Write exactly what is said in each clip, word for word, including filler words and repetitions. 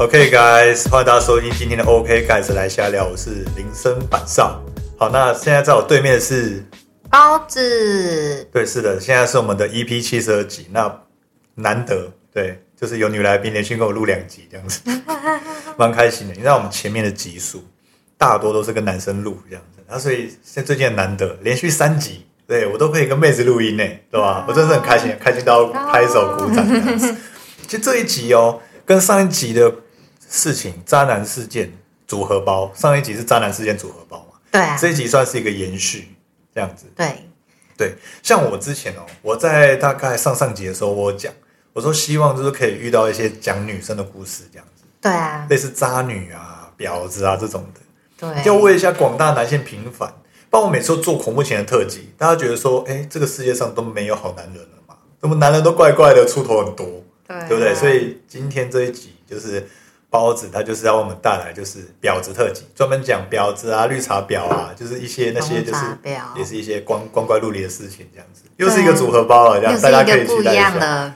OK guys， 欢迎大家收听今天的 OK guys 来瞎聊，我是林森板少。好，那现在在我对面的是包子。对，是的，现在是我们的 E P 七十二 集，那难得，对，就是有女来宾连续跟我录两集这样子，蛮开心的。你知道我们前面的集数大多都是跟男生录这样子，那所以现在最近很难得连续三集，对我都可以跟妹子录音耶，对吧？我真的很开心，开心到拍手鼓掌这样子。其实这一集哦，跟上一集的事情渣男事件组合包，上一集是渣男事件组合包嘛？对啊，这一集算是一个延续这样子。对对，像我之前哦，我在大概上上集的时候我有讲，我说希望就是可以遇到一些讲女生的故事这样子。对啊，类似渣女啊、婊子啊这种的。对，就为一下广大男性平反。包括我每次做恐怖前的特辑，大家觉得说，哎，这个世界上都没有好男人了嘛？怎么男人都怪怪的，出头很多，对啊，对不对？所以今天这一集就是。包子他就是要我们带来就是婊子特辑，专门讲婊子啊、绿茶婊啊，就是一些那些就是也是一些光光怪陆离的事情这样子，又是一个组合包了，这样大家可以期待一下。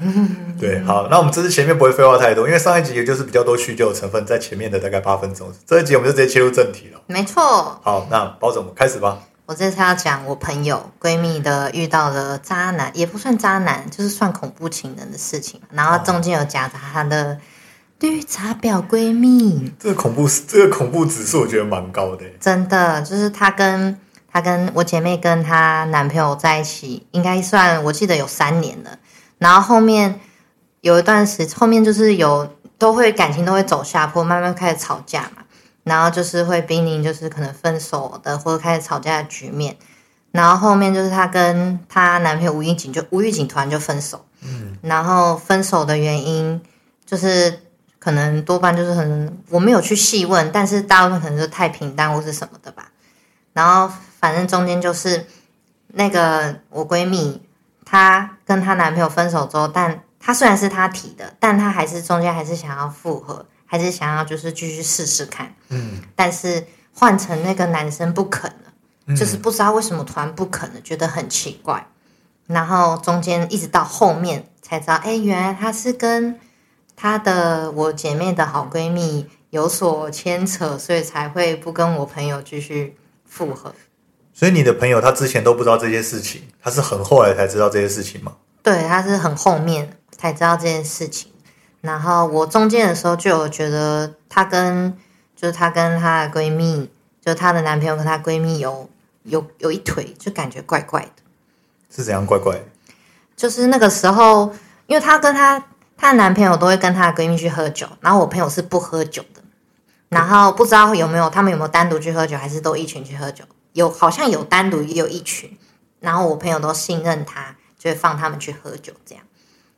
对，好，那我们这次前面不会废话太多，因为上一集就是比较多叙旧的成分在前面的大概八分钟，这一集我们就直接切入正题了。没错。好，那包子我们开始吧。我这次要讲我朋友闺蜜的遇到了渣男，也不算渣男，就是算恐怖情人的事情，然后中间有夹杂他的。绿茶婊闺蜜，这个恐怖，这个恐怖指数我觉得蛮高的，真的，就是她跟她跟我姐妹跟她男朋友在一起，应该算我记得有三年了。然后后面有一段时，后面就是有都会感情都会走下坡，慢慢开始吵架嘛。然后就是会濒临就是可能分手的或者开始吵架的局面。然后后面就是她跟她男朋友吴玉景就吴玉景突然就分手，嗯，然后分手的原因就是。可能多半就是很我没有去细问，但是大部分可能就太平淡或是什么的吧。然后反正中间就是那个我闺蜜，她跟她男朋友分手之后，但她虽然是她提的，但她还是中间还是想要复合，还是想要就是继续试试看。嗯，但是换成那个男生不肯了，嗯，就是不知道为什么突然不肯了，觉得很奇怪。然后中间一直到后面才知道，哎，原来她是跟。她的我姐妹的好闺蜜有所牵扯，所以才会不跟我朋友继续复合。所以你的朋友她之前都不知道这些事情，她是很后来才知道这些事情吗？对，她是很后面才知道这件事情。然后我中间的时候就有觉得她跟就是她跟她的闺蜜，就她的男朋友跟她闺蜜有有有一腿，就感觉怪怪的。是怎样怪怪的？就是那个时候，因为她跟她。她的男朋友都会跟她的闺蜜去喝酒，然后我朋友是不喝酒的，然后不知道有没有他们有没有单独去喝酒，还是都一群去喝酒，有好像有单独也有一群，然后我朋友都信任她，就会放他们去喝酒这样。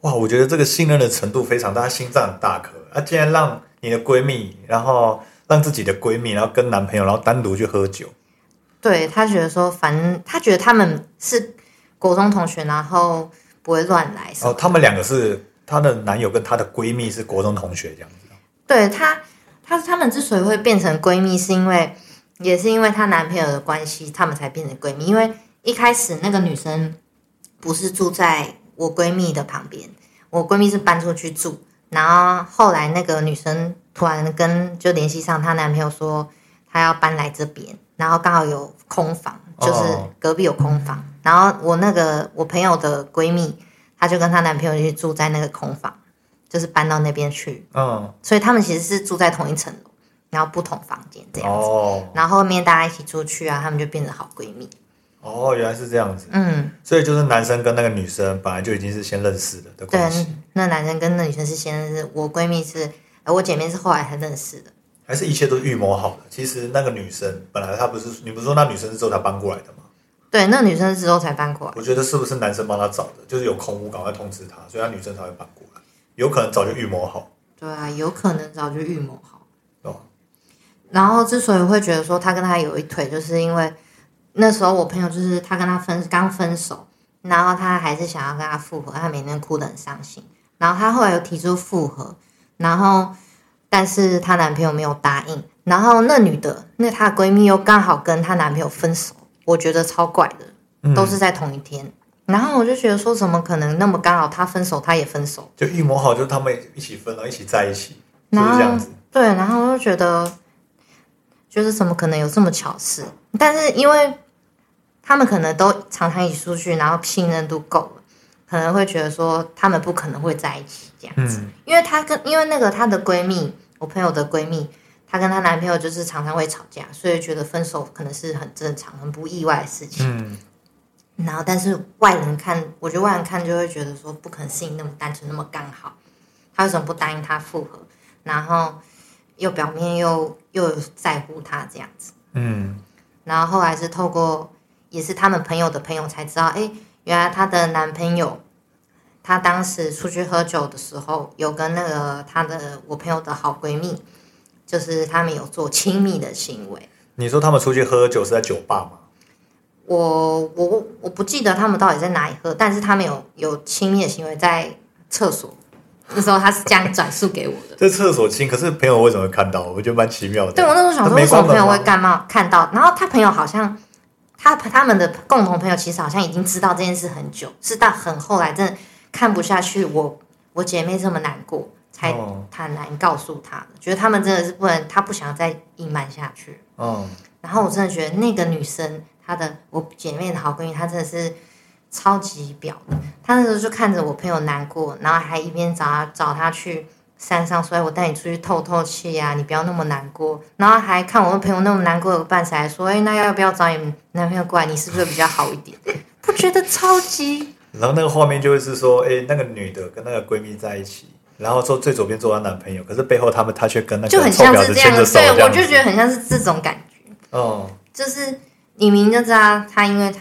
哇，我觉得这个信任的程度非常大，她心脏很大颗，她竟然让你的闺蜜，然后让自己的闺蜜，然后跟男朋友，然后单独去喝酒。对，她觉得说，反正她觉得他们是国中同学，然后不会乱来什么的。哦，他们两个是。她的男友跟她的闺蜜是国中同学这样子。对，她她她们之所以会变成闺蜜，是因为也是因为她男朋友的关系，她们才变成闺蜜。因为一开始那个女生不是住在我闺蜜的旁边，我闺蜜是搬出去住，然后后来那个女生突然跟就联系上她男朋友说她要搬来这边，然后刚好有空房，就是隔壁有空房，哦，然后我那个我朋友的闺蜜。她就跟她男朋友去住在那个空房，就是搬到那边去，嗯，所以他们其实是住在同一层楼，然后不同房间这样子，哦，然后后面大家一起出去啊，他们就变成好闺蜜。哦，原来是这样子，嗯，所以就是男生跟那个女生本来就已经是先认识的的关系。对，那男生跟那女生是先认识，我闺蜜是，我姐妹是后来才认识的。还是一切都预谋好的？其实那个女生本来她不是，你不是说那女生是之后才搬过来的吗？对，那女生之后才搬过来。我觉得是不是男生帮她找的，就是有空屋赶快通知她，所以她女生才会搬过来。有可能早就预谋好。对啊，有可能早就预谋好。哦。然后之所以会觉得说她跟她有一腿，就是因为那时候我朋友就是她跟她分刚分手，然后她还是想要跟她复合，她每天哭得很伤心。然后她后来又提出复合，然后但是她男朋友没有答应。然后那女的，那她闺蜜又刚好跟她男朋友分手。我觉得超怪的，都是在同一天，嗯，然后我就觉得说怎么可能那么刚好他分手他也分手，就预谋好，就他们一起分了，一起在一起，就是这样子。对，然后我就觉得就是怎么可能有这么巧事，但是因为他们可能都常常一起出去，然后信任度够了，可能会觉得说他们不可能会在一起这样子、嗯、因为她跟因为那个她的闺蜜，我朋友的闺蜜，她跟她男朋友就是常常会吵架，所以觉得分手可能是很正常很不意外的事情、嗯，然后但是外人看，我觉得外人看就会觉得说不可能事情那么单纯那么刚好，他为什么不答应他复合，然后又表面又又有在乎他这样子。嗯，然后后来是透过也是他们朋友的朋友才知道，哎，原来他的男朋友他当时出去喝酒的时候有跟那个他的我朋友的好闺蜜，就是他们有做亲密的行为。你说他们出去喝酒是在酒吧吗？我我我不记得他们到底在哪里喝，但是他们有有亲密的行为在厕所。那时候他是这样转述给我的。在厕所亲，可是朋友为什么会看到？我觉得蛮奇妙的。对，我那时候想说，为什么朋友会干嘛看到？然后他朋友好像他他们的共同朋友其实好像已经知道这件事很久，是到很后来真的看不下去，我我姐妹这么难过，才坦然告诉他的、哦，觉得他们真的是不能，他不想再隐瞒下去。哦。然后我真的觉得那个女生。她的我姐妹的好闺蜜，她真的是超级婊的。她那时候就看着我朋友难过，然后还一边找她找她去山上，说：“我带你出去透透气啊，你不要那么难过。”然后还看我朋友那么难过的伴随，还说：“哎，那要不要找你男朋友过来？你是不是比较好一点？”不觉得超级？然后那个画面就会是说：“哎，那个女的跟那个闺蜜在一起，然后坐最左边坐她男朋友，可是背后他们她却跟那个就很像是这样的，对，我就觉得很像是这种感觉。哦，就是。”你明明就知道他因为 他,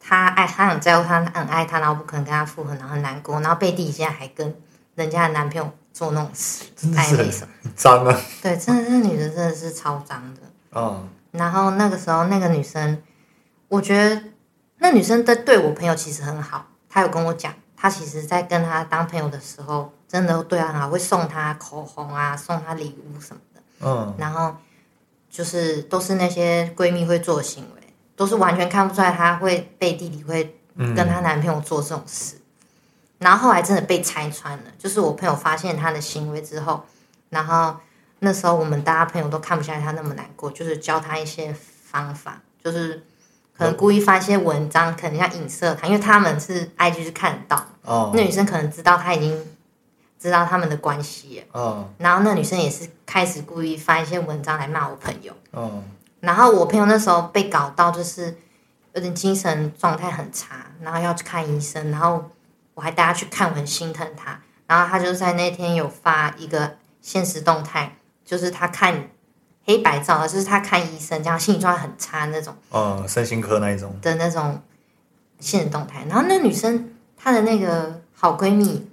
他爱他很在乎他很爱他，然后不可能跟他复合，然后很难过，然后背地里现在还跟人家的男朋友做那种事，真的是很脏啊！对，真的是女的真的是超脏的。哦。然后那个时候那个女生，我觉得那女生的对我朋友其实很好，她有跟我讲，她其实在跟她当朋友的时候，真的对她很好，会送她口红啊，送她礼物什么的。嗯。然后就是都是那些闺蜜会做的行为。都是完全看不出来她会背地里会跟她男朋友做这种事、嗯、然后后来真的被拆穿了，就是我朋友发现她的行为之后，然后那时候我们大家朋友都看不下来她那么难过，就是教她一些方法，就是可能故意发一些文章，可能要影射她，因为他们是 I G 是看得到、哦、那女生可能知道她已经知道他们的关系了、哦、然后那女生也是开始故意发一些文章来骂我朋友、哦，然后我朋友那时候被搞到就是有点精神状态很差，然后要去看医生，然后我还带他去看，我很心疼他。然后他就在那天有发一个限时动态，就是他看黑白照，就是他看医生这样，心理状态很差那种。哦，身心科那一种的那种限时动态。然后那女生她的那个好闺蜜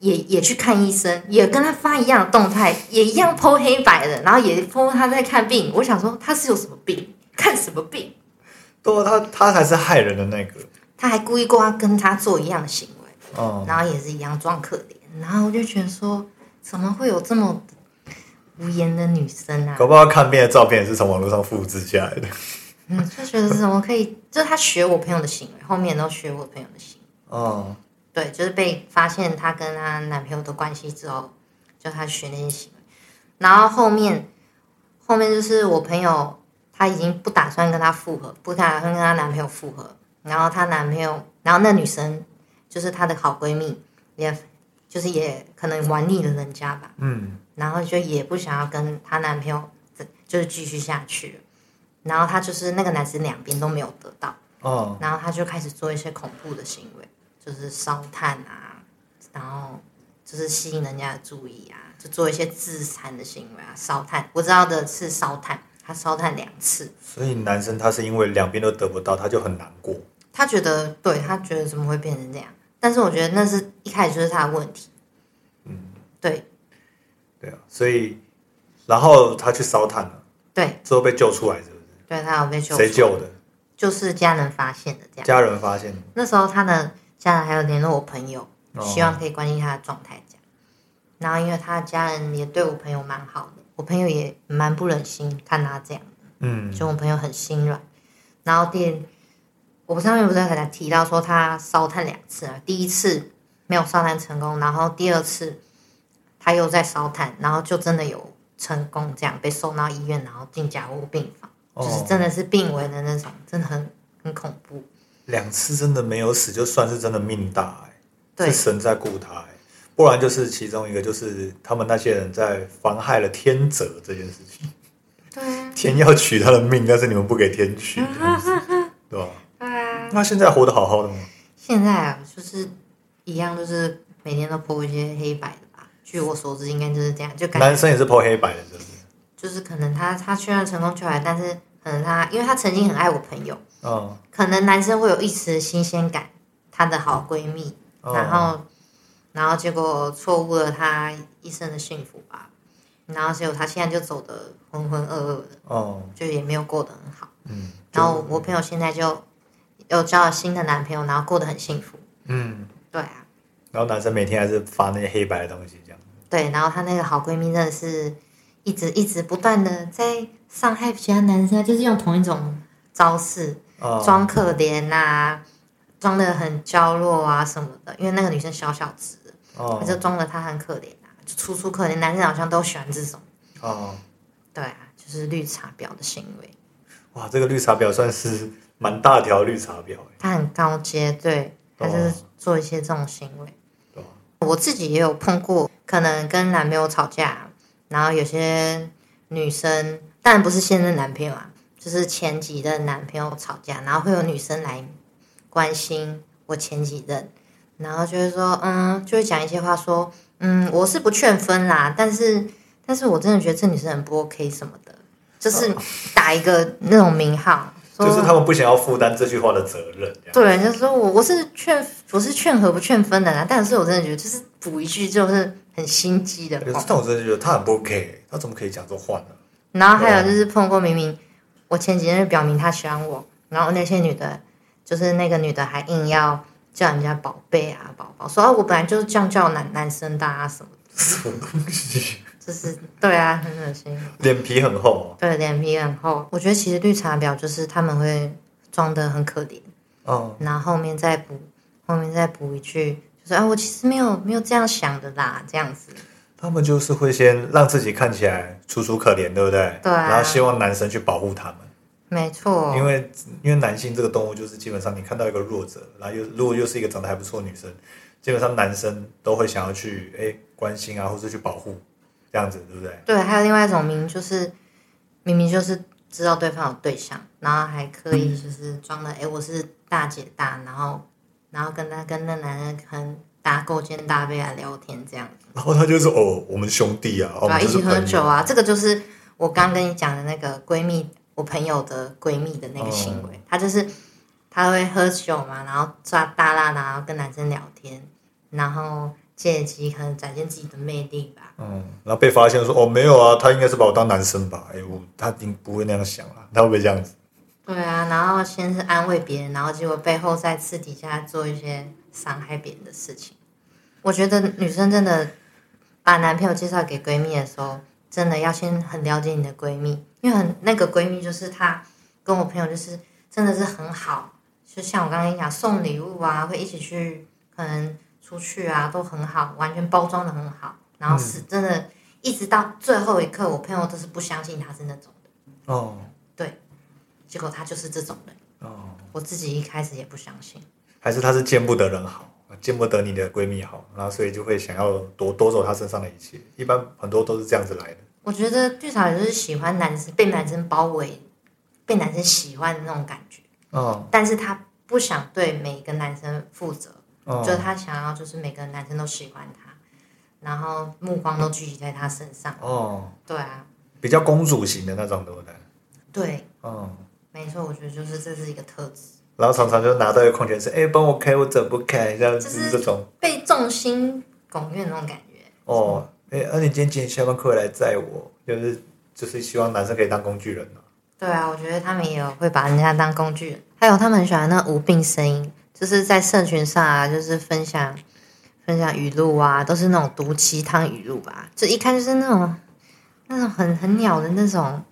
也也去看医生，也跟他发一样的动态，也一样 po 黑白的，然后也 po 他在看病。我想说他是有什么病，看什么病？对，他他才是害人的那个。他还故意过他跟他做一样的行为，哦、然后也是一样装可怜。然后我就觉得说，怎么会有这么无言的女生啊？搞不好看病的照片也是从网络上复制下来的。嗯，就觉得怎么可以？就是他学我朋友的行为，后面都学我朋友的行为。哦。对，就是被发现她跟她男朋友的关系之后，就她学那些行为，然后后面后面就是我朋友她已经不打算跟她复合，不打算跟她男朋友复合，然后她男朋友，然后那女生就是她的好闺蜜，也就是也可能玩腻了人家吧，嗯，然后就也不想要跟她男朋友就是继续下去了，然后她就是那个男生两边都没有得到，哦，然后她就开始做一些恐怖的行为。就是烧炭啊，然后就是吸引人家的注意啊，就做一些自残的行为啊，烧炭。我知道的是烧炭，他烧炭两次。所以男生他是因为两边都得不到，他就很难过。他觉得，对，他觉得怎么会变成这样？但是我觉得那是一开始就是他的问题。嗯，对。对啊，所以然后他去烧炭了。对。之后被救出来是不是？对，他有被救出来。谁救的？就是家人发现的，这样。家人发现的。那时候他的。家人还有联络我朋友，希望可以关心他的状态这样。然后因为他的家人也对我朋友蛮好的，我朋友也蛮不忍心看他这样的，嗯，所以我朋友很心软。然后第，我上面不是和他提到说他烧炭两次啊，第一次没有烧炭成功，然后第二次他又在烧炭，然后就真的有成功这样被送到医院，然后进加护病房、哦、就是真的是病危的那种，真的很很恐怖。两次真的没有死，就算是真的命大、欸、对，是神在顾他、欸、不然就是其中一个就是他们那些人在妨害了天择这件事情。对、啊、天要取他的命，但是你们不给天取，对吧、啊？对啊。那现在活得好好的吗？现在啊，就是一样，就是每天都po一些黑白的吧。据我所知，应该就是这样。就感觉男生也是po黑白的，是不是？就是可能他他虽然成功出来，但是可能他因为他曾经很爱我朋友，嗯，可能男生会有一时新鲜感，他的好闺蜜，嗯、然后然后结果错误了他一生的幸福吧。然后结果他现在就走得浑浑噩噩的，哦，就也没有过得很好。嗯，然后我朋友现在就又交了新的男朋友，然后过得很幸福。嗯，对啊。然后男生每天还是发那些黑白的东西，这样。对，然后她那个好闺蜜真的是一直一直不断的在伤害其他男生，就是用同一种招式，哦、装可怜啊，装得很娇弱啊什么的。因为那个女生小小只，哦，她就装得她很可怜。就楚楚可怜，男人好像都喜欢这种。哦，对啊，就是绿茶婊的行为。哇，这个绿茶婊算是蛮大条绿茶婊，她很高阶，对，她就是做一些这种行为。对啊，我自己也有碰过，可能跟男朋友吵架，然后有些女生，当然不是现任男朋友啊，就是前几任男朋友吵架，然后会有女生来关心我前几任，然后就会说，嗯，就会讲一些话说。嗯，我是不劝分啦，但是但是我真的觉得这女生很不 OK 什么的，就是打一个那种名号，就是他们不想要负担这句话的责任。对，就是说我我是劝我是劝和不劝分的啦，但是我真的觉得就是补一句就是很心机的话。但我真的觉得他很不 OK， 他怎么可以讲这话呢？然后还有就是碰过明明我前几天就表明他喜欢我，然后那些女的，就是那个女的还硬要。叫人家宝贝啊，宝宝说、啊、我本来就是这样叫男男生的啊，什么什么东西，就是对啊，很恶心，脸皮很厚、啊。对，脸皮很厚。我觉得其实绿茶婊就是他们会装得很可怜，哦，然后后面再补，后面再补一句，就是啊，我其实没有没有这样想的啦，这样子。他们就是会先让自己看起来楚楚可怜，对不对？对、啊。然后希望男生去保护他们。没错，因为因为男性这个动物就是基本上你看到一个弱者，然后又如果又是一个长得还不错的女生，基本上男生都会想要去哎关心啊，或是去保护这样子，对不对？对，还有另外一种明明就是明明就是知道对方有对象，然后还刻意就是装的哎我是大姐大，然后然后跟他跟那男人很搭勾肩搭背来聊天这样子，然后他就是哦我们兄弟啊，对啊，一起喝酒啊，这个就是我刚跟你讲的那个闺蜜。我朋友的闺蜜的那个行为，她、嗯、就是她会喝酒嘛，然后抓大辣，然后跟男生聊天，然后借机可能展现自己的魅力吧。嗯，然后被发现说哦没有啊，他应该是把我当男生吧？哎，我他一定不会那样想啦，他会不会这样子？对啊，然后先是安慰别人，然后结果背后在私底下做一些伤害别人的事情。我觉得女生真的把男朋友介绍给闺蜜的时候，真的要先很了解你的闺蜜。因为很那个闺蜜就是她跟我朋友就是真的是很好，就像我刚刚讲送礼物啊，会一起去可能出去啊，都很好，完全包装的很好，然后是真的一直到最后一刻，我朋友都是不相信她是那种的哦，对，结果她就是这种人哦，我自己一开始也不相信，还是她是见不得人好，见不得你的闺蜜好，然后所以就会想要夺夺走她身上的一切，一般很多都是这样子来的。我觉得绿茶就是喜欢男生，被男生包围，被男生喜欢的那种感觉。哦。但是他不想对每个男生负责，哦、就是他想要就是每个男生都喜欢他，然后目光都聚集在他身上。哦。对啊。比较公主型的那种，对不对？对。哦。没错，我觉得就是这是一个特质。然后常常就拿到一个空缺是，哎、欸，帮我开，我怎不开？这样子这种。被众星拱月那种感觉。哦。哎、欸，那、啊、你今天几点下班课来载我？就是就是希望男生可以当工具人、啊、对啊，我觉得他们也有会把人家当工具人，还有他们很喜欢那无病呻吟，就是在社群上啊，就是分享分享语录啊，都是那种毒鸡汤语录吧，就一看就是那种那种很很鸟的那种。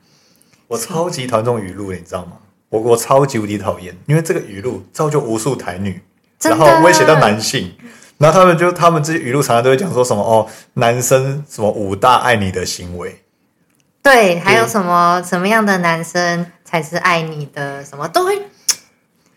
我超级讨厌这种语录，你知道吗？我我超级无敌讨厌，因为这个语录造就无数台女，然后威胁到男性。然后他们就他们这些语录常常都会讲说什么哦，男生什么五大爱你的行为，对，还有什么什么样的男生才是爱你的，什么都会，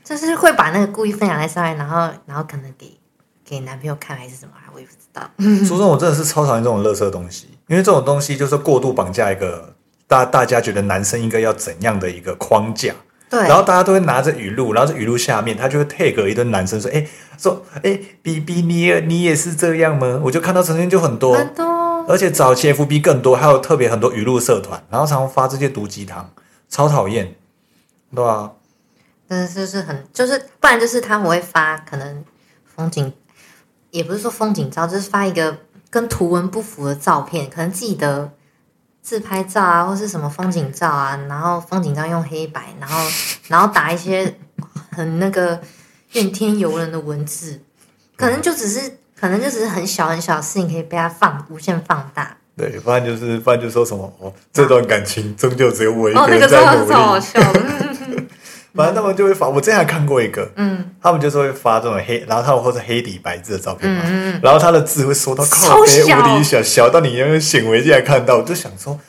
就是会把那个故意分享在上面，然后然后可能给给男朋友看还是什么，我也不知道。说真的，我真的是超讨厌这种垃圾东西，因为这种东西就是过度绑架一个大大家觉得男生应该要怎样的一个框架。对，然后大家都会拿着语录，然后这语录下面他就会 tag 一堆男生说：“哎，说哎 ，B B 你也你也是这样吗？”我就看到曾经就很多很多，而且早期 F B 更多，还有特别很多语录社团，然后常常发这些毒鸡汤，超讨厌，对吧、啊？但是就是很就是，不然就是他们会发可能风景，也不是说风景照，就是发一个跟图文不符的照片，可能自己的。自拍照啊，或是什么风景照啊，然后风景照用黑白，然后然后打一些很那个怨天尤人的文字，可能就只是可能就只是很小很小的事情，可以被它放无限放大。对，不然就是不然就说什么哦，这段感情终究只有我一个人在努力。哦，那个超好笑的。反正他们就会发，我之前还看过一个，嗯，他们就是会发这种黑，然后他们或是黑底白字的照片嘛，嗯、然后他的字会缩到靠背无理小，小到你用显微镜来看到，我就想说，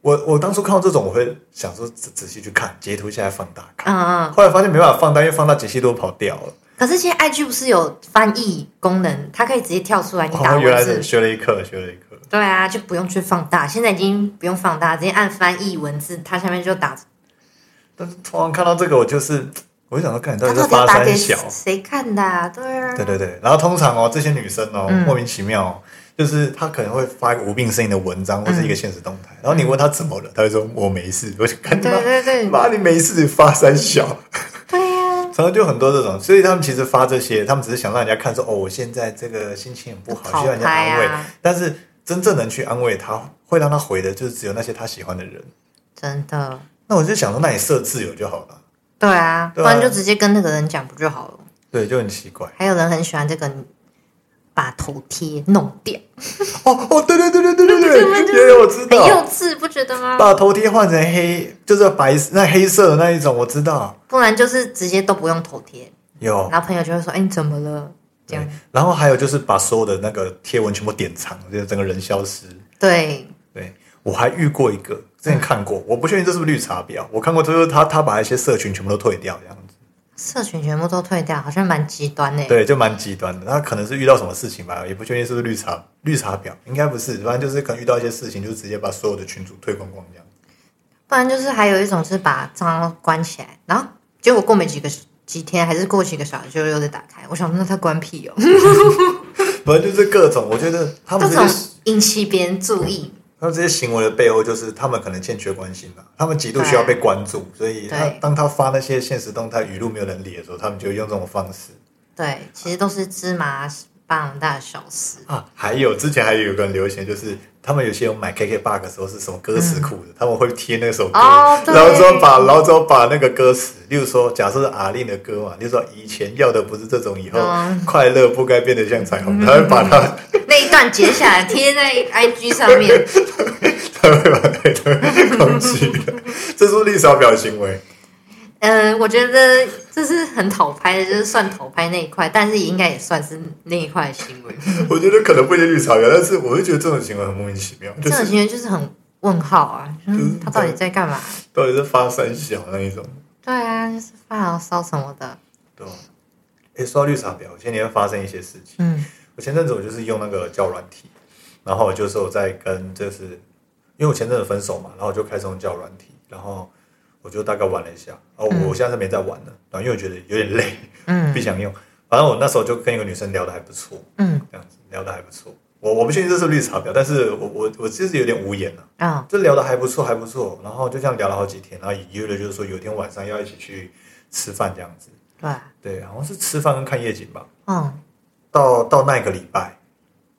我我当初看到这种，我会想说仔仔细去看，截图下来放大看，嗯嗯，后来发现没办法放大，因为放大解析度跑掉了。可是现在 I G 不是有翻译功能，它可以直接跳出来你打文字。哦，原来是学了一课，学了一课。对啊，就不用去放大，现在已经不用放大，直接按翻译文字，它下面就打。但是突然看到这个，我就是，我就想说，看你到底是发三小，谁看的、啊？对啊，对对对。然后通常哦，这些女生哦，嗯、莫名其妙、哦，就是她可能会发一个无病呻吟的文章，或是一个现实动态。嗯、然后你问她怎么了，她会说我没事。我就看她，对对对，妈，你没事，你发三小。对呀、啊，常常就很多这种，所以他们其实发这些，他们只是想让人家看说，哦，我现在这个心情很不好，需要人家安慰。啊、但是真正能去安慰她，会让她回的，就是只有那些她喜欢的人。真的。那我就想说，那你设自由就好了。对啊，不然就直接跟那个人讲不就好了？对，就很奇怪。还有人很喜欢这个，把头贴弄掉。哦哦，对对对对对对对，对对，我知道。很幼稚，不觉得吗？把头贴换成黑，就是白那黑色的那一种，我知道。不然就是直接都不用头贴。有。然后朋友就会说：“哎，你怎么了？”这样。然后还有就是把所有的那个贴文全部点藏，就是整个人消失。对。对，我还遇过一个。之前看过，我不确定这是不是绿茶婊。我看过，就是他他把一些社群全部都退掉，这样子。社群全部都退掉，好像蛮极端的。对，就蛮极端的。他可能是遇到什么事情吧，也不确定是不是绿茶绿茶婊，应该不是。反正就是可能遇到一些事情，就直接把所有的群组退光光这样。不然就是还有一种是把账号关起来，然后结果过没几个几天，还是过几个小时就又再打开。我想那他关屁哦。反正就是各种，我觉得他们各种引起别人注意。他们这些行为的背后，就是他们可能欠缺关心吧，他们极度需要被关注，所以他当他发那些现实动态语录没有人理的时候，他们就会用这种方式。对，其实都是芝麻巴掌大的小事啊。还有之前还有一个流行，就是他们有些人买 K K B O X 的时候是什么歌词库的，嗯、他们会贴那首歌，哦、然后之后把然后之后把那个歌词，例如说假设是阿令的歌嘛，例如说以前要的不是这种，以后、嗯、快乐不该变得像彩虹，嗯、他会把它。那一段截下来贴在 I G 上面，他会把那段空气，这是绿茶婊行为。嗯、呃，我觉得这是很讨拍的，就是算讨拍那一块，但是也应该也算是那一块的行为。我觉得可能不一定绿茶婊，但是我会觉得这种行为很莫名其妙。就是、这种行为就是很问号啊，就是、他到底在干嘛？到底是发三小那一种？对啊，就是发牢骚什么的。对，哎，说到绿茶婊，前几天发生一些事情，嗯。我前阵子我就是用那个交友软体，然后我就是我在跟就是，因为我前阵子分手嘛，然后我就开始用交友软体，然后我就大概玩了一下，哦，我现在是没在玩了，然后因为我觉得有点累，嗯，不想用。反正我那时候就跟一个女生聊得还不错，嗯，这样子聊得还不错。我我不确定这是绿茶婊，但是我我我其实有点无言了，啊，就聊得还不错，还不错。然后就这样聊了好几天，然后约了就是说有一天晚上要一起去吃饭这样子，对，对，好像是吃饭跟看夜景吧，嗯。到到那一个礼拜，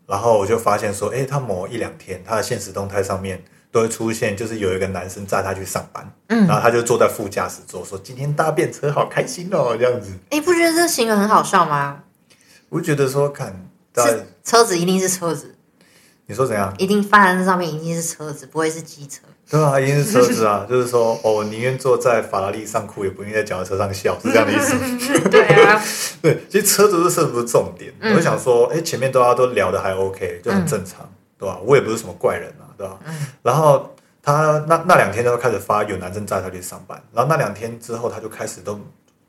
然后我就发现说，哎，他某一两天，他的现实动态上面都会出现，就是有一个男生载他去上班，嗯，然后他就坐在副驾驶座，说今天搭便车好开心哦，这样子。哎，不觉得这行为很好笑吗？我觉得说，看，是车子一定是车子，你说怎样？一定发廊上面一定是车子，不会是机车。对啊，一定是车子啊！就是说，哦，我宁愿坐在法拉利上哭，也不愿意在脚踏车上笑，是这样的意思。对啊，对，其实车子是不是重点？嗯、我就想说，哎、欸，前面大家都聊的还 OK， 就很正常，嗯、对吧、啊？我也不是什么怪人啊，对吧、啊嗯？然后他那那两天他就开始发有男生在他去上班，然后那两天之后他就开始都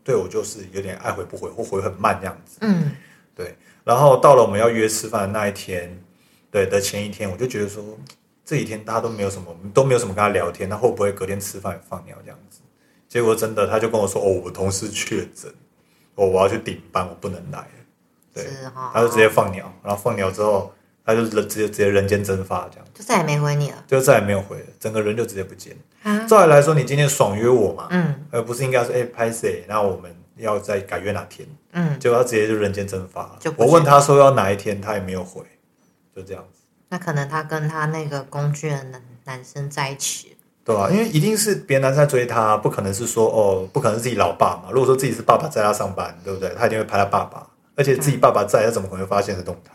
对我就是有点爱回不回，或回很慢这样子。嗯，对。然后到了我们要约吃饭的那一天，对的前一天，我就觉得说。这几天大家都没有什么，都没有什么跟他聊天，他会不会隔天吃饭放鸟这样子？结果真的，他就跟我说：“哦，我同事确诊，哦，我要去顶班，我不能来了。”对，哦、他就直接放鸟，然后放鸟之后，他就直接直接人间蒸发这样，就再也没回你了，就再也没有回了，整个人就直接不见了。啊、照理来说，你今天爽约我嘛，嗯，而不是应该说：“哎、欸，拍谁？那我们要再改约哪天？”嗯，结果他直接就人间蒸发了。我问他说要哪一天，他也没有回，就这样子。那可能他跟他那个工具人的男生在一起，对啊，因为一定是别的男生在追他，不可能是说哦，不可能是自己老爸嘛。如果说自己是爸爸在他上班，对不对？他一定会拍他爸爸，而且自己爸爸在，他怎么可能会发现的动态？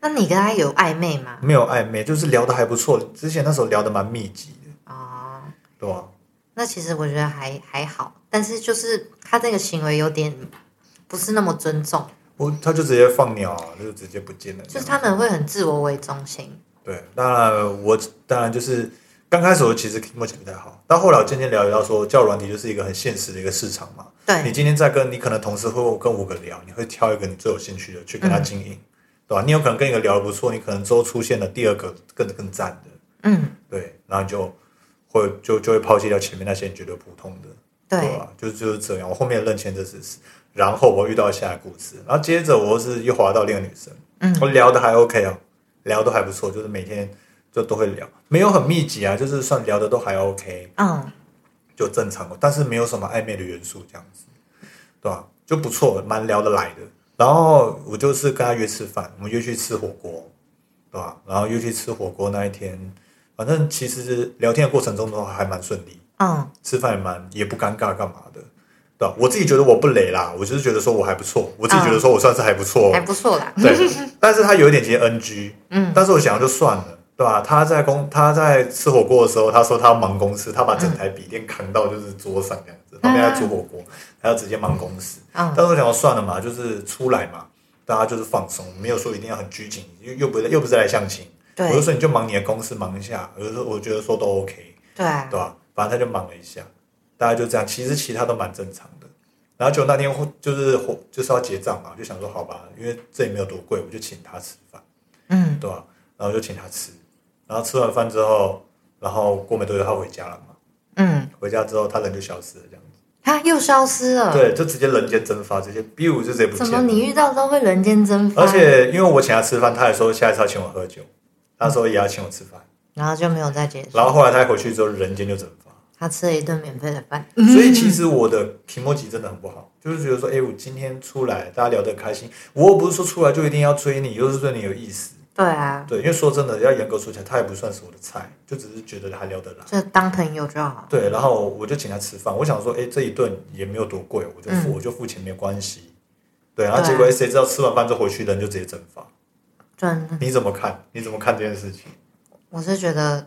那你跟他有暧昧吗？没有暧昧，就是聊得还不错。之前那时候聊得蛮密集的哦，对啊。那其实我觉得还还好，但是就是他这个行为有点不是那么尊重。我他就直接放鸟、啊，就直接不见了。就是他们会很自我为中心。对，当然我当然就是刚开始我其实默契不太好，但后来我渐渐了解到说，交友软体就是一个很现实的一个市场嘛。对，你今天在跟你可能同事会跟五个聊，你会挑一个你最有兴趣的去跟他经营，嗯、对吧、啊？你有可能跟一个聊得不错，你可能之后出现了第二个更更赞的，嗯，对，然后你就会就就会抛弃掉前面那些你觉得普通的。对吧、啊？就是就是这样，我后面认清这事实，然后我遇到下一个故事，然后接着我是又滑到另一个女生，嗯，我聊的还 OK 哦，聊的还不错，就是每天就都会聊，没有很密集啊，就是算聊的都还 OK， 嗯，就正常，但是没有什么暧昧的元素这样子，对吧、啊？就不错，蛮聊得来的。然后我就是跟他约吃饭，我们约去吃火锅，对吧、啊？然后约去吃火锅那一天，反正其实聊天的过程中都还蛮顺利。嗯，吃饭也蛮也不尴尬，干嘛的，对吧？我自己觉得我不雷啦，我就是觉得说我还不错，我自己觉得说我算是还不错、哦嗯，还不错啦。对，但是他有一点些 N G， 嗯，但是我想就算了，对吧？他在公他在吃火锅的时候，他说他要忙公司，他把整台笔电扛到就是桌上这样子，旁边在煮火锅，他要直接忙公司。嗯、但是我想要算了嘛，就是出来嘛，大家就是放松，没有说一定要很拘谨，又又不又不是来相亲。对，我就说你就忙你的公司，忙一下，我就说我觉得说都 OK， 对，对吧？反正他就忙了一下，大家就这样。其实其他都蛮正常的。然后就那天就是就是要结账嘛，就想说好吧，因为这也没有多贵，我就请他吃饭，嗯，对吧、啊？然后就请他吃，然后吃完饭之后，然后过没多久他回家了嘛，嗯，回家之后他人就消失了，这样子。他又消失了，对，就直接人间蒸发，这些 biu 就直接不见了。怎么你遇到都会人间蒸发？而且因为我请他吃饭，他还说下一次要请我喝酒，他说也要请我吃饭，然后就没有再结束。然后后来他回去之后，人间就蒸发。他吃了一顿免费的饭，所以其实我的気持ち真的很不好，就是觉得说，哎、欸，我今天出来，大家聊得开心，我又不是说出来就一定要追你，又是对你有意思。对啊，对，因为说真的，要严格说起来，他也不算是我的菜，就只是觉得还聊得来，就当朋友就好。对，然后我就请他吃饭，我想说，哎、欸，这一顿也没有多贵，我就付、嗯，我就付钱没关系。对，然后结果谁知道吃完饭之后回去，人就直接蒸发。真的？你怎么看？你怎么看这件事情？我是觉得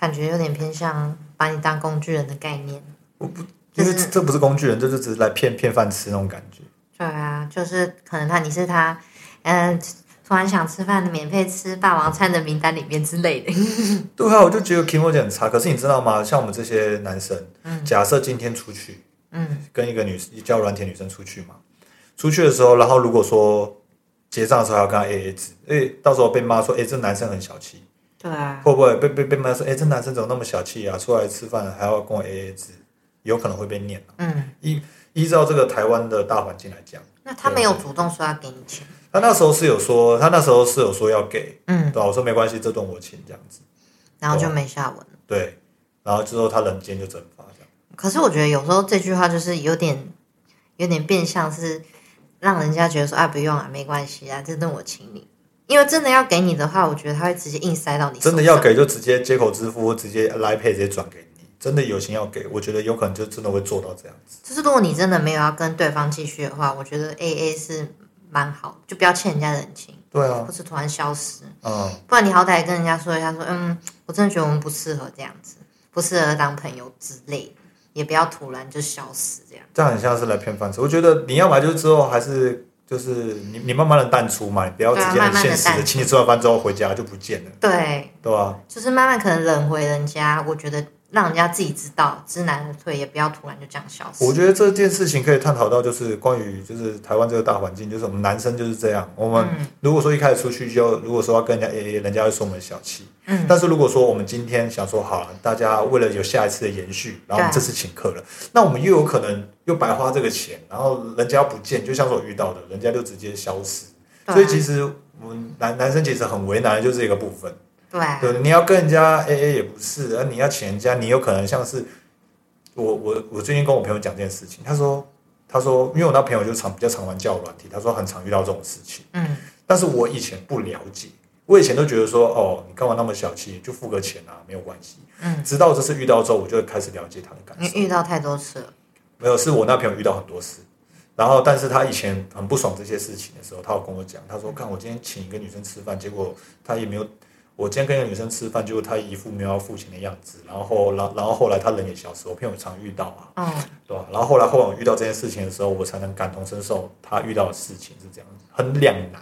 感觉有点偏向。把你当工具人的概念，我不，因为这不是工具人，这就只是来骗骗饭吃那种感觉。对啊，就是可能他你是他，嗯、呃，突然想吃饭的免费吃霸王餐的名单里面之类的。对啊，我就觉得気持ち很差。可是你知道吗？像我们这些男生，嗯、假设今天出去，嗯，跟一个女交友软体女生出去嘛，出去的时候，然后如果说结账的时候还要跟他 A A 制，因为到时候被骂说，哎、欸，这男生很小气。对啊，会不会被被被骂说，哎、欸，这男生怎么那么小气啊？出来吃饭还要跟我 A A 制，有可能会被念、啊。嗯，依依照这个台湾的大环境来讲，那他没有主动说要给你钱，他那时候是有说，他那时候是有说要给，嗯，对、啊，我说没关系，这顿我请这样子，然后就没下文了。对，然后之后他人间就蒸发这样。可是我觉得有时候这句话就是有点有点变相是让人家觉得说，啊，不用啊，没关系啊，这顿我请你。因为真的要给你的话，我觉得他会直接硬塞到你手上。真的要给就直接接口支付，或直接 Line Pay 直接转给你。真的有心要给，我觉得有可能就真的会做到这样子。就是如果你真的没有要跟对方继续的话，我觉得 A A 是蛮好，就不要欠人家人情。对啊，不是突然消失啊、嗯，不然你好歹跟人家说一下说，嗯，我真的觉得我们不适合这样子，不适合当朋友之类的，也不要突然就消失这样。这样很像是来骗饭吃。我觉得你要买就是之后还是就是你你慢慢的淡出嘛，你不要直接很现实的请你吃完饭之后回家就不见了。对，对啊，就是慢慢可能冷回人家，我觉得。让人家自己知道知难而退，也不要突然就这样消失。我觉得这件事情可以探讨到，就是关于就是台湾这个大环境，就是我们男生就是这样。我们如果说一开始出去就如果说要跟人家 A A， 人家会说我们小气。嗯。但是如果说我们今天想说好了，大家为了有下一次的延续，然后我们这次请客了，那我们又有可能又白花这个钱，然后人家不见，就像是我遇到的，人家就直接消失。啊、所以其实我们男男生其实很为难的就是一个部分。对、啊、对，你要跟人家 A A 也不是，而你要请人家，你有可能像是我我我最近跟我朋友讲这件事情，他说他说，因为我那朋友就常比较常玩交友软体，他说很常遇到这种事情，嗯，但是我以前不了解，我以前都觉得说哦，你干嘛那么小气，就付个钱啊，没有关系，嗯，直到这次遇到之后，我就开始了解他的感受。你遇到太多次了？没有，是我那朋友遇到很多次。然后，但是他以前很不爽这些事情的时候，他有跟我讲，他说，看我今天请一个女生吃饭，结果他也没有。我今天跟一个女生吃饭，结果她一副没有要付钱的样子，然后，然后，然后后来她人也消失。我朋友常遇到啊，嗯、对吧？然后后来后来我遇到这件事情的时候，我才能感同身受她遇到的事情是这样子，很两难。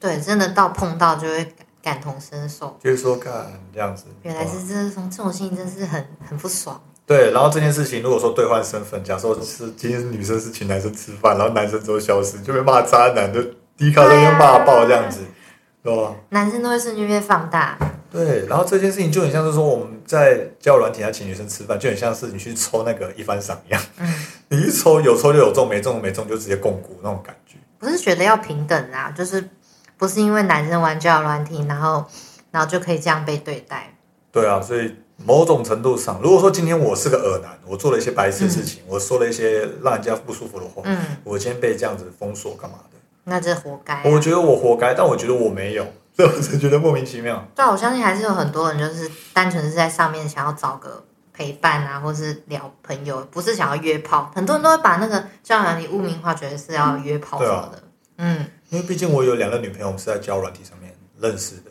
对，真的到碰到就会感同身受，就是说看这样子，原来是这种这种心情真是很很不爽。对，然后这件事情如果说兑换身份，假设是今天女生是请男生吃饭，然后男生之后消失，就被骂渣男，就低卡都被骂爆这样子。对啊，男生都会瞬间被放大。对，然后这件事情就很像是说我们在交友软体上请女生吃饭，就很像是你去抽那个一番赏一样，嗯，你一抽有抽就有中，没中没中就直接共股那种感觉。我是觉得要平等啦，就是不是因为男生玩交友软体，然后然后就可以这样被对待。对啊，所以某种程度上，如果说今天我是个恶男，我做了一些白痴的事情，嗯，我说了一些让人家不舒服的话，嗯，我今天被这样子封锁干嘛的？那这活该、啊、我觉得我活该，但我觉得我没有，所以我就觉得莫名其妙。对，我相信还是有很多人就是单纯是在上面想要找个陪伴啊，或是聊朋友，不是想要约炮。很多人都会把那个交友软体污名化，觉得是要约炮什么的、嗯啊、嗯，因为毕竟我有两个女朋友，我们是在交友软体上面认识的、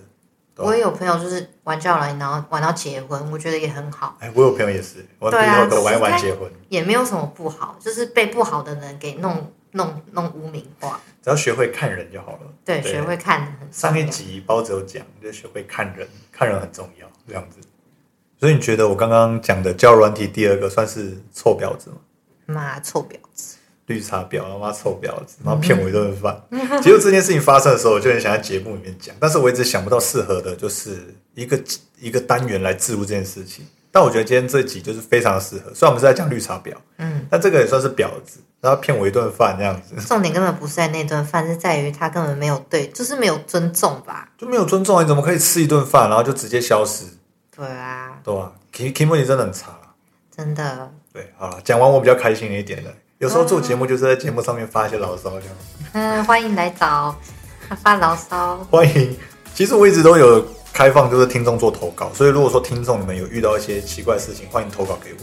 啊、我也有朋友就是玩交友软体然后玩到结婚，我觉得也很好。哎，我有朋友也是玩交友软体玩一玩结婚，也没有什么不好，就是被不好的人给弄弄弄污名化，只要学会看人就好了。对，对学会看人很重要。上一集包子有讲，就学会看人，看人很重要，这样子。所以你觉得我刚刚讲的交友软体第二个算是臭婊子吗？妈，臭婊子，绿茶婊，妈臭婊子，妈骗我一顿饭。结果这件事情发生的时候，我就很想在节目里面讲，但是我一直想不到适合的，就是一个一个单元来置入这件事情。但我觉得今天这集就是非常适合，虽然我们是在讲绿茶婊，嗯，但这个也算是婊子，然后骗我一顿饭这样子。重点根本不是在那顿饭，是在于他根本没有对，就是没有尊重吧？就没有尊重，你怎么可以吃一顿饭然后就直接消失？对啊，对啊 ，Kimmy 你真的很差啦，真的。对，好了，讲完我比较开心一点了。有时候做节目就是在节目上面发一些牢骚这样。嗯，欢迎来找发牢骚，欢迎。其实我一直都有。开放就是听众做投稿，所以如果说听众你们有遇到一些奇怪的事情，欢迎投稿给我。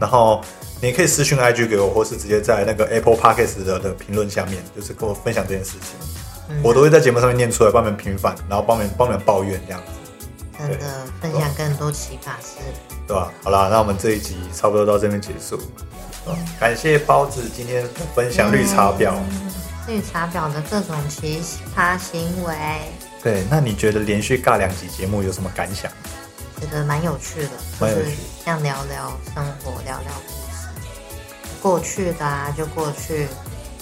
然后你可以私讯 I G 给我，或是直接在那个 Apple Podcast 的, 的评论下面，就是跟我分享这件事情，嗯、我都会在节目上面念出来，帮你们平反，然后帮你们帮你们抱怨这样子。真的分享更多奇葩事，对吧？好啦，那我们这一集差不多到这边结束。感谢包子今天分享绿茶婊、嗯、绿茶婊的各种奇葩行为。对，那你觉得连续尬两集节目有什么感想？觉得蛮有趣的，蛮有趣，就是、像聊聊生活，聊聊故事，过去的啊就过去，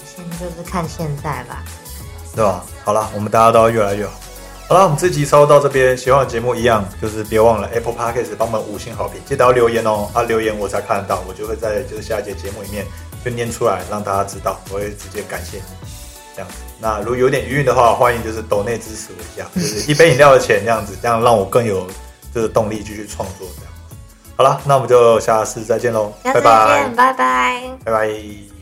现在就是看现在吧，对吧？好了，我们大家都要越来越好。好了，我们这集收到这边，喜欢的节目一样，就是别忘了 Apple Podcast 帮我们五星好评，记得要留言哦，啊留言我才看得到，我就会在就是下一节节目里面就念出来，让大家知道，我会直接感谢你。这样子，那如果有点余韵的话，欢迎就是抖内支持我一下，就是一杯饮料的钱这样子，这样让我更有就是动力继续创作这样。好了，那我们就下次再见喽，拜拜，拜拜，拜拜。